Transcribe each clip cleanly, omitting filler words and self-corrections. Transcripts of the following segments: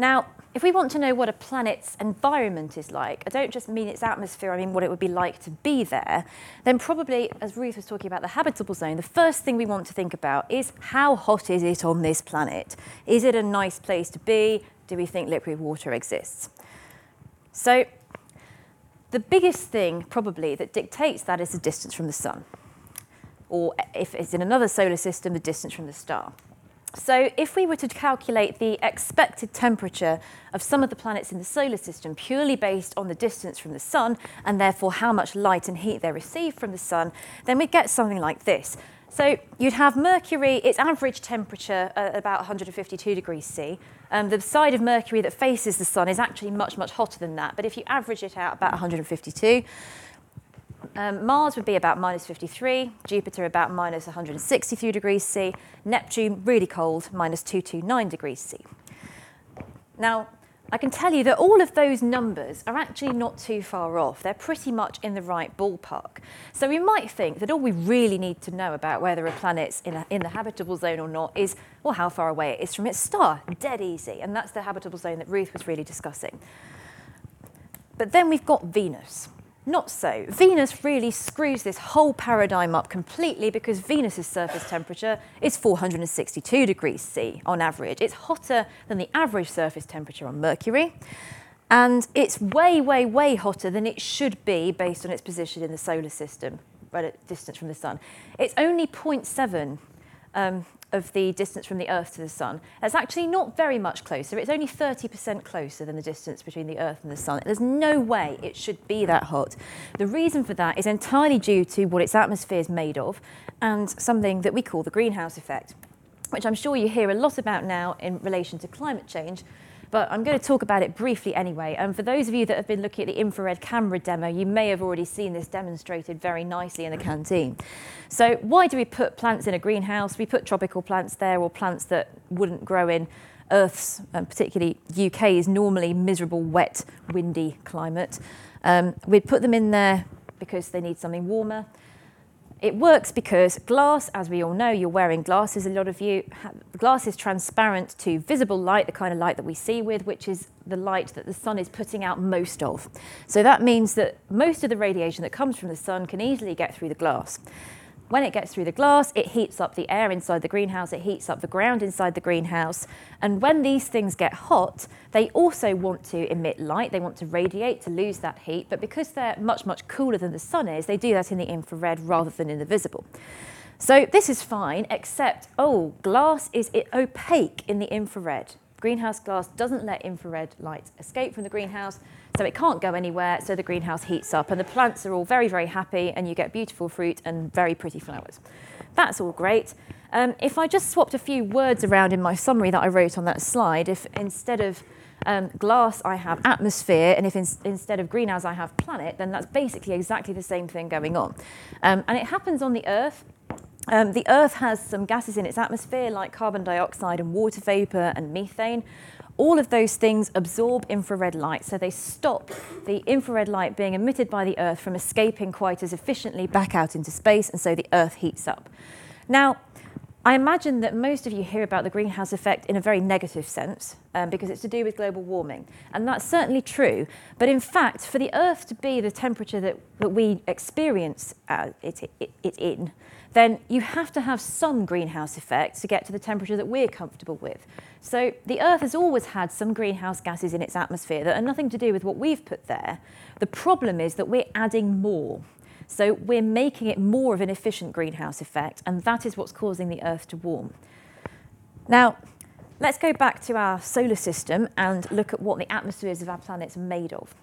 Now, if we want to know what a planet's environment is like, I don't just mean its atmosphere, I mean what it would be like to be there, then probably, as Ruth was talking about the habitable zone, the first thing we want to think about is how hot is it on this planet? Is it a nice place to be? Do we think liquid water exists? So the biggest thing probably that dictates that is the distance from the sun, or if it's in another solar system, the distance from the star. So if we were to calculate the expected temperature of some of the planets in the solar system purely based on the distance from the sun, and therefore how much light and heat they receive from the sun, then we'd get something like this. So you'd have Mercury, its average temperature about 152 degrees C. The side of Mercury that faces the sun is actually much, much hotter than that. But if you average it out, about 152. Mars would be about minus 53, Jupiter about minus 163 degrees C, Neptune really cold, minus 229 degrees C. Now, I can tell you that all of those numbers are actually not too far off. They're pretty much in the right ballpark. So we might think that all we really need to know about whether a planet's in the habitable zone or not is, well, how far away it is from its star, dead easy. And that's the habitable zone that Ruth was really discussing. But then we've got Venus. Not so. Venus really screws this whole paradigm up completely because Venus's surface temperature is 462 degrees C on average. It's hotter than the average surface temperature on Mercury, and it's way, way, way hotter than it should be based on its position in the solar system, right at distance from the sun. It's only 0.7 of the distance from the Earth to the sun. That's actually not very much closer. It's only 30% closer than the distance between the Earth and the sun. There's no way it should be that hot. The reason for that is entirely due to what its atmosphere is made of and something that we call the greenhouse effect, which I'm sure you hear a lot about now in relation to climate change, but I'm going to talk about it briefly anyway. For those of you that have been looking at the infrared camera demo, you may have already seen this demonstrated very nicely in the canteen. So why do we put plants in a greenhouse? We put tropical plants there, or plants that wouldn't grow in Earth's, and particularly UK's, normally miserable, wet, windy climate. We put them in there because they need something warmer. It works because glass, as we all know, you're wearing glasses, a lot of you. Glass is transparent to visible light, the kind of light that we see with, which is the light that the sun is putting out most of. So that means that most of the radiation that comes from the sun can easily get through the glass. When it gets through the glass, it heats up the air inside the greenhouse, it heats up the ground inside the greenhouse. And when these things get hot, they also want to emit light, they want to radiate to lose that heat, but because they're much, much cooler than the sun is, they do that in the infrared rather than in the visible. So this is fine, except, oh, glass is opaque in the infrared. Greenhouse glass doesn't let infrared light escape from the greenhouse, so it can't go anywhere, so the greenhouse heats up, and the plants are all very, very happy, and you get beautiful fruit and very pretty flowers. That's all great. If I just swapped a few words around in my summary that I wrote on that slide, if instead of glass I have atmosphere, and if instead of greenhouse I have planet, then that's basically exactly the same thing going on. And it happens on the Earth. The Earth has some gases in its atmosphere like carbon dioxide and water vapour and methane. All of those things absorb infrared light, so they stop the infrared light being emitted by the Earth from escaping quite as efficiently back out into space, and so the Earth heats up. Now, I imagine that most of you hear about the greenhouse effect in a very negative sense because it's to do with global warming, and that's certainly true. But in fact, for the Earth to be the temperature that we experience it in, then you have to have some greenhouse effect to get to the temperature that we're comfortable with. So the Earth has always had some greenhouse gases in its atmosphere that are nothing to do with what we've put there. The problem is that we're adding more. So we're making it more of an efficient greenhouse effect, and that is what's causing the Earth to warm. Now, let's go back to our solar system and look at what the atmospheres of our planets are made of,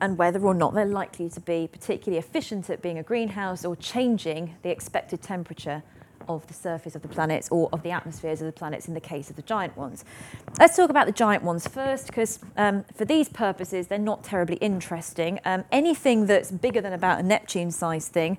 and whether or not they're likely to be particularly efficient at being a greenhouse or changing the expected temperature of the surface of the planets, or of the atmospheres of the planets in the case of the giant ones. Let's talk about the giant ones first, because for these purposes they're not terribly interesting. Anything that's bigger than about a Neptune-sized thing,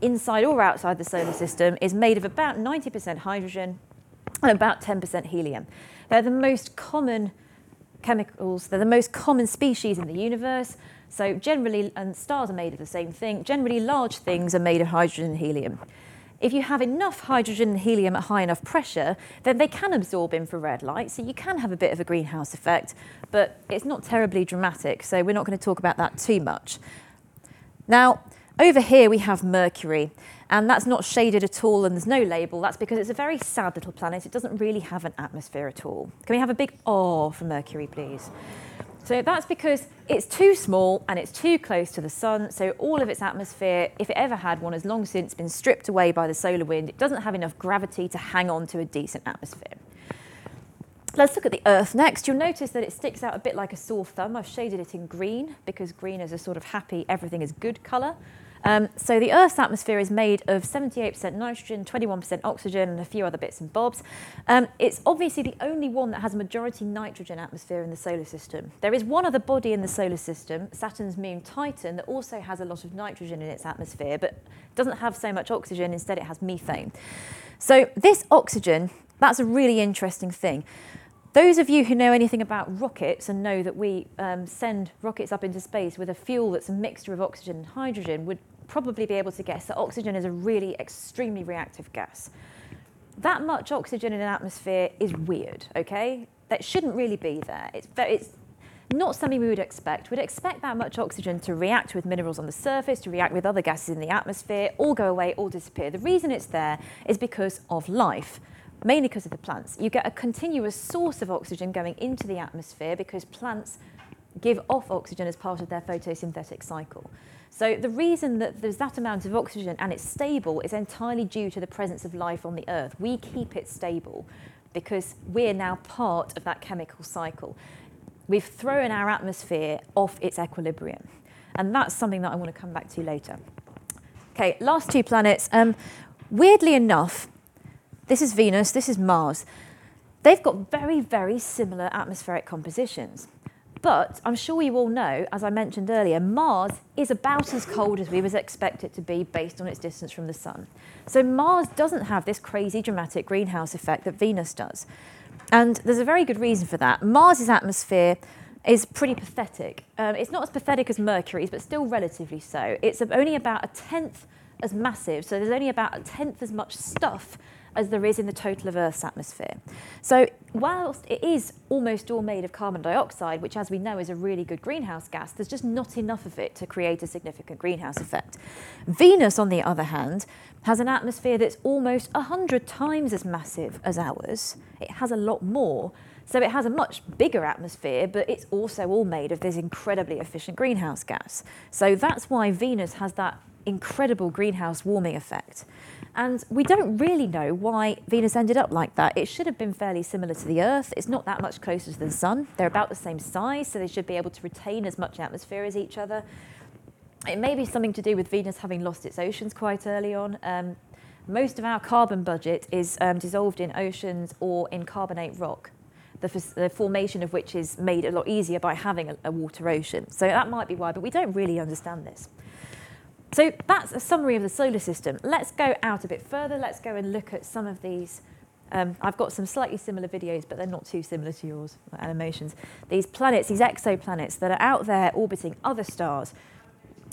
inside or outside the solar system, is made of about 90% hydrogen and about 10% helium. They're the most common chemicals. They're the most common species in the universe. So generally, and stars are made of the same thing, generally large things are made of hydrogen and helium. If you have enough hydrogen and helium at high enough pressure, then they can absorb infrared light, so you can have a bit of a greenhouse effect, but it's not terribly dramatic, so we're not going to talk about that too much. Now, over here we have Mercury, and that's not shaded at all and there's no label. That's because it's a very sad little planet. It doesn't really have an atmosphere at all. Can we have a big "oh" for Mercury, please? So that's because it's too small and it's too close to the sun, so all of its atmosphere, if it ever had one, has long since been stripped away by the solar wind. It doesn't have enough gravity to hang on to a decent atmosphere. Let's look at the Earth next. You'll notice that it sticks out a bit like a sore thumb. I've shaded it in green because green is a sort of happy, everything is good colour. So the Earth's atmosphere is made of 78% nitrogen, 21% oxygen, and a few other bits and bobs. It's obviously the only one that has a majority nitrogen atmosphere in the solar system. There is one other body in the solar system, Saturn's moon Titan, that also has a lot of nitrogen in its atmosphere, but doesn't have so much oxygen. Instead, it has methane. So this oxygen, that's a really interesting thing. Those of you who know anything about rockets and know that we send rockets up into space with a fuel that's a mixture of oxygen and hydrogen would probably be able to guess that oxygen is a really extremely reactive gas. That much oxygen in an atmosphere is weird, okay? That shouldn't really be there. It's not something we would expect. We'd expect that much oxygen to react with minerals on the surface, to react with other gases in the atmosphere, all go away, all disappear. The reason it's there is because of life. Mainly because of the plants. You get a continuous source of oxygen going into the atmosphere because plants give off oxygen as part of their photosynthetic cycle. So the reason that there's that amount of oxygen and it's stable is entirely due to the presence of life on the Earth. We keep it stable because we're now part of that chemical cycle. We've thrown our atmosphere off its equilibrium. And that's something that I want to come back to later. Okay, last two planets. Weirdly enough, this is Venus, this is Mars. They've got very, very similar atmospheric compositions. But I'm sure you all know, as I mentioned earlier, Mars is about as cold as we would expect it to be based on its distance from the sun. So Mars doesn't have this crazy dramatic greenhouse effect that Venus does. And there's a very good reason for that. Mars's atmosphere is pretty pathetic. It's not as pathetic as Mercury's, but still relatively so. It's only about a tenth as massive, so there's only about a tenth as much stuff as there is in the total of Earth's atmosphere. So whilst it is almost all made of carbon dioxide, which as we know is a really good greenhouse gas, there's just not enough of it to create a significant greenhouse effect. Venus, on the other hand, has an atmosphere that's almost 100 times as massive as ours. It has a lot more, so it has a much bigger atmosphere, but it's also all made of this incredibly efficient greenhouse gas. So that's why Venus has that incredible greenhouse warming effect. And we don't really know why Venus ended up like that. It should have been fairly similar to the Earth. It's not that much closer to the sun. They're about the same size, so they should be able to retain as much atmosphere as each other. It may be something to do with Venus having lost its oceans quite early on. Most of our carbon budget is dissolved in oceans or in carbonate rock, the formation of which is made a lot easier by having a water ocean. So that might be why, but we don't really understand this. So that's a summary of the solar system. Let's go out a bit further. Let's go and look at some of these. I've got some slightly similar videos, but they're not too similar to yours, animations. These planets, these exoplanets that are out there orbiting other stars.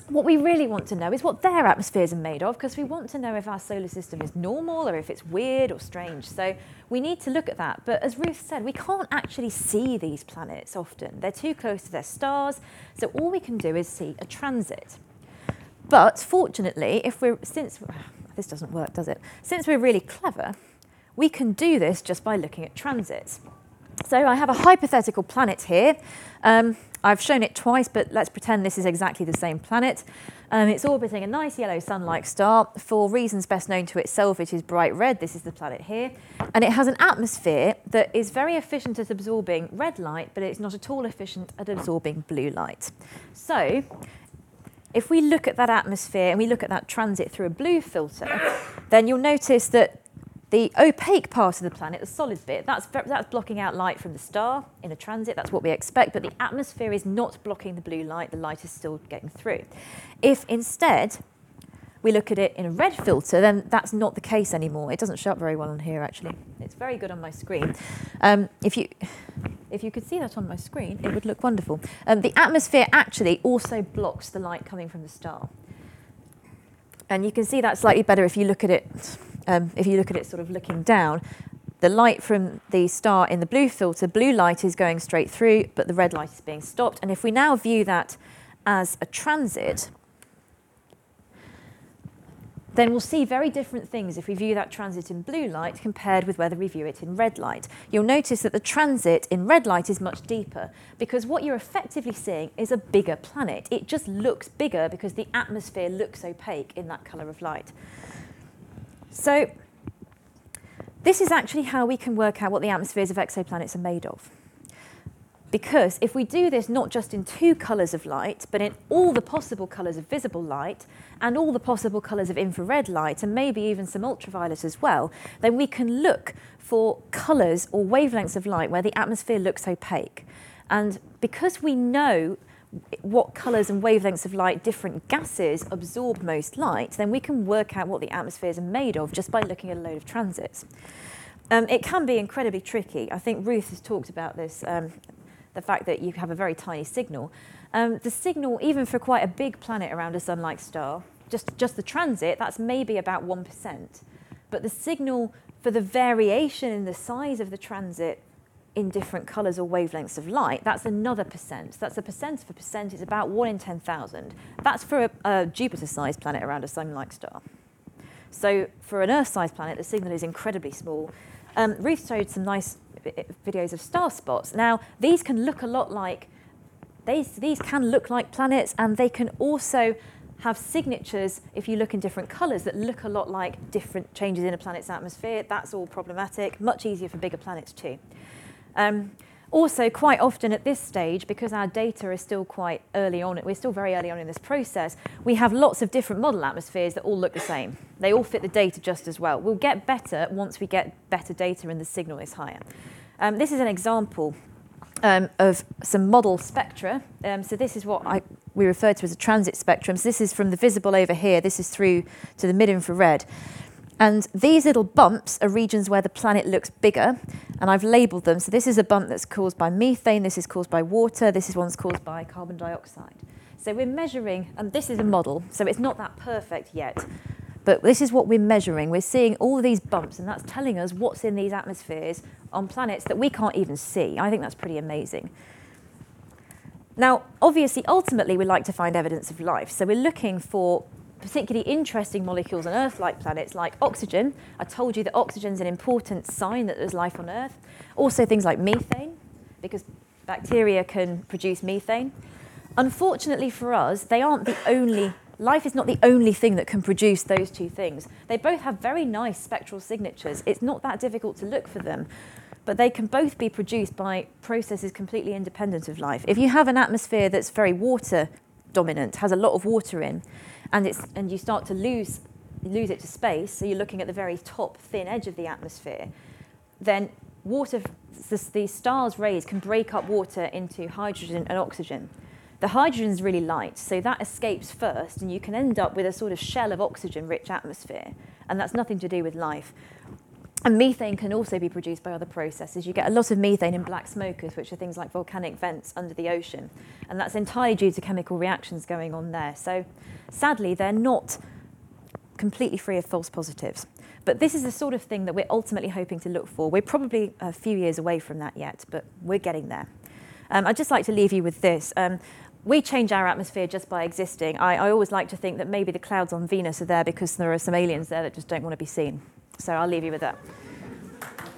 What we really want to know is what their atmospheres are made of, because we want to know if our solar system is normal or if it's weird or strange. So we need to look at that. But as Ruth said, we can't actually see these planets often. They're too close to their stars. So all we can do is see a transit. But fortunately, this doesn't work, does it? Since we're really clever, we can do this just by looking at transits. So I have a hypothetical planet here. I've shown it twice, but let's pretend this is exactly the same planet. It's orbiting a nice yellow sun-like star. For reasons best known to itself, it is bright red. This is the planet here. And it has an atmosphere that is very efficient at absorbing red light, but it's not at all efficient at absorbing blue light. So if we look at that atmosphere and we look at that transit through a blue filter, then you'll notice that the opaque part of the planet, the solid bit, that's blocking out light from the star in a transit. That's what we expect. But the atmosphere is not blocking the blue light. The light is still getting through. If instead we look at it in a red filter, then that's not the case anymore. It doesn't show up very well on here, actually. It's very good on my screen. If you If you could see that on my screen, it would look wonderful. The atmosphere actually also blocks the light coming from the star. And you can see that slightly better if you look at it, sort of looking down. The light from the star in the blue filter, blue light is going straight through, but the red light is being stopped. And if we now view that as a transit, then we'll see very different things if we view that transit in blue light compared with whether we view it in red light. You'll notice that the transit in red light is much deeper because what you're effectively seeing is a bigger planet. It just looks bigger because the atmosphere looks opaque in that colour of light. So this is actually how we can work out what the atmospheres of exoplanets are made of. Because if we do this not just in two colours of light, but in all the possible colours of visible light and all the possible colours of infrared light and maybe even some ultraviolet as well, then we can look for colours or wavelengths of light where the atmosphere looks opaque. And because we know what colours and wavelengths of light different gases absorb most light, then we can work out what the atmospheres are made of just by looking at a load of transits. It can be incredibly tricky. I think Ruth has talked about this. The fact that you have a very tiny signal. The signal, even for quite a big planet around a sun-like star, just the transit, that's maybe about 1%. But the signal for the variation in the size of the transit in different colours or wavelengths of light, that's another percent. That's a percent of a percent. It's about 1 in 10,000. That's for a Jupiter-sized planet around a sun-like star. So for an Earth-sized planet, the signal is incredibly small. Ruth showed some nice videos of star spots. Now, these can look a lot like, these can look like planets, and they can also have signatures, if you look in different colours, that look a lot like different changes in a planet's atmosphere. That's all problematic, much easier for bigger planets too. Also, quite often at this stage, because our data is still quite early on, we're still very early on in this process, we have lots of different model atmospheres that all look the same. They all fit the data just as well. We'll get better once we get better data and the signal is higher. This is an example of some model spectra. So this is what we refer to as a transit spectrum. So this is from the visible over here. This is through to the mid-infrared. And these little bumps are regions where the planet looks bigger, and I've labelled them. So this is a bump that's caused by methane, this is caused by water, this is one's caused by carbon dioxide. So we're measuring, and this is a model, so it's not that perfect yet, but this is what we're measuring. We're seeing all of these bumps, and that's telling us what's in these atmospheres on planets that we can't even see. I think that's pretty amazing. Now, obviously, ultimately, we like to find evidence of life, so we're looking for particularly interesting molecules on Earth-like planets like oxygen. I told you that oxygen is an important sign that there's life on Earth. Also things like methane, because bacteria can produce methane. Unfortunately for us, they aren't the only, life is not the only thing that can produce those two things. They both have very nice spectral signatures. It's not that difficult to look for them, but they can both be produced by processes completely independent of life. If you have an atmosphere that's very water dominant, has a lot of water in, and you start to lose it to space, so you're looking at the very top thin edge of the atmosphere, then water, the star's rays can break up water into hydrogen and oxygen. The hydrogen is really light, so that escapes first, and you can end up with a sort of shell of oxygen-rich atmosphere, and that's nothing to do with life. And methane can also be produced by other processes. You get a lot of methane in black smokers, which are things like volcanic vents under the ocean. And that's entirely due to chemical reactions going on there. So sadly, they're not completely free of false positives. But this is the sort of thing that we're ultimately hoping to look for. We're probably a few years away from that yet, but we're getting there. I'd just like to leave you with this. We change our atmosphere just by existing. I always like to think that maybe the clouds on Venus are there because there are some aliens there that just don't want to be seen. So I'll leave you with that.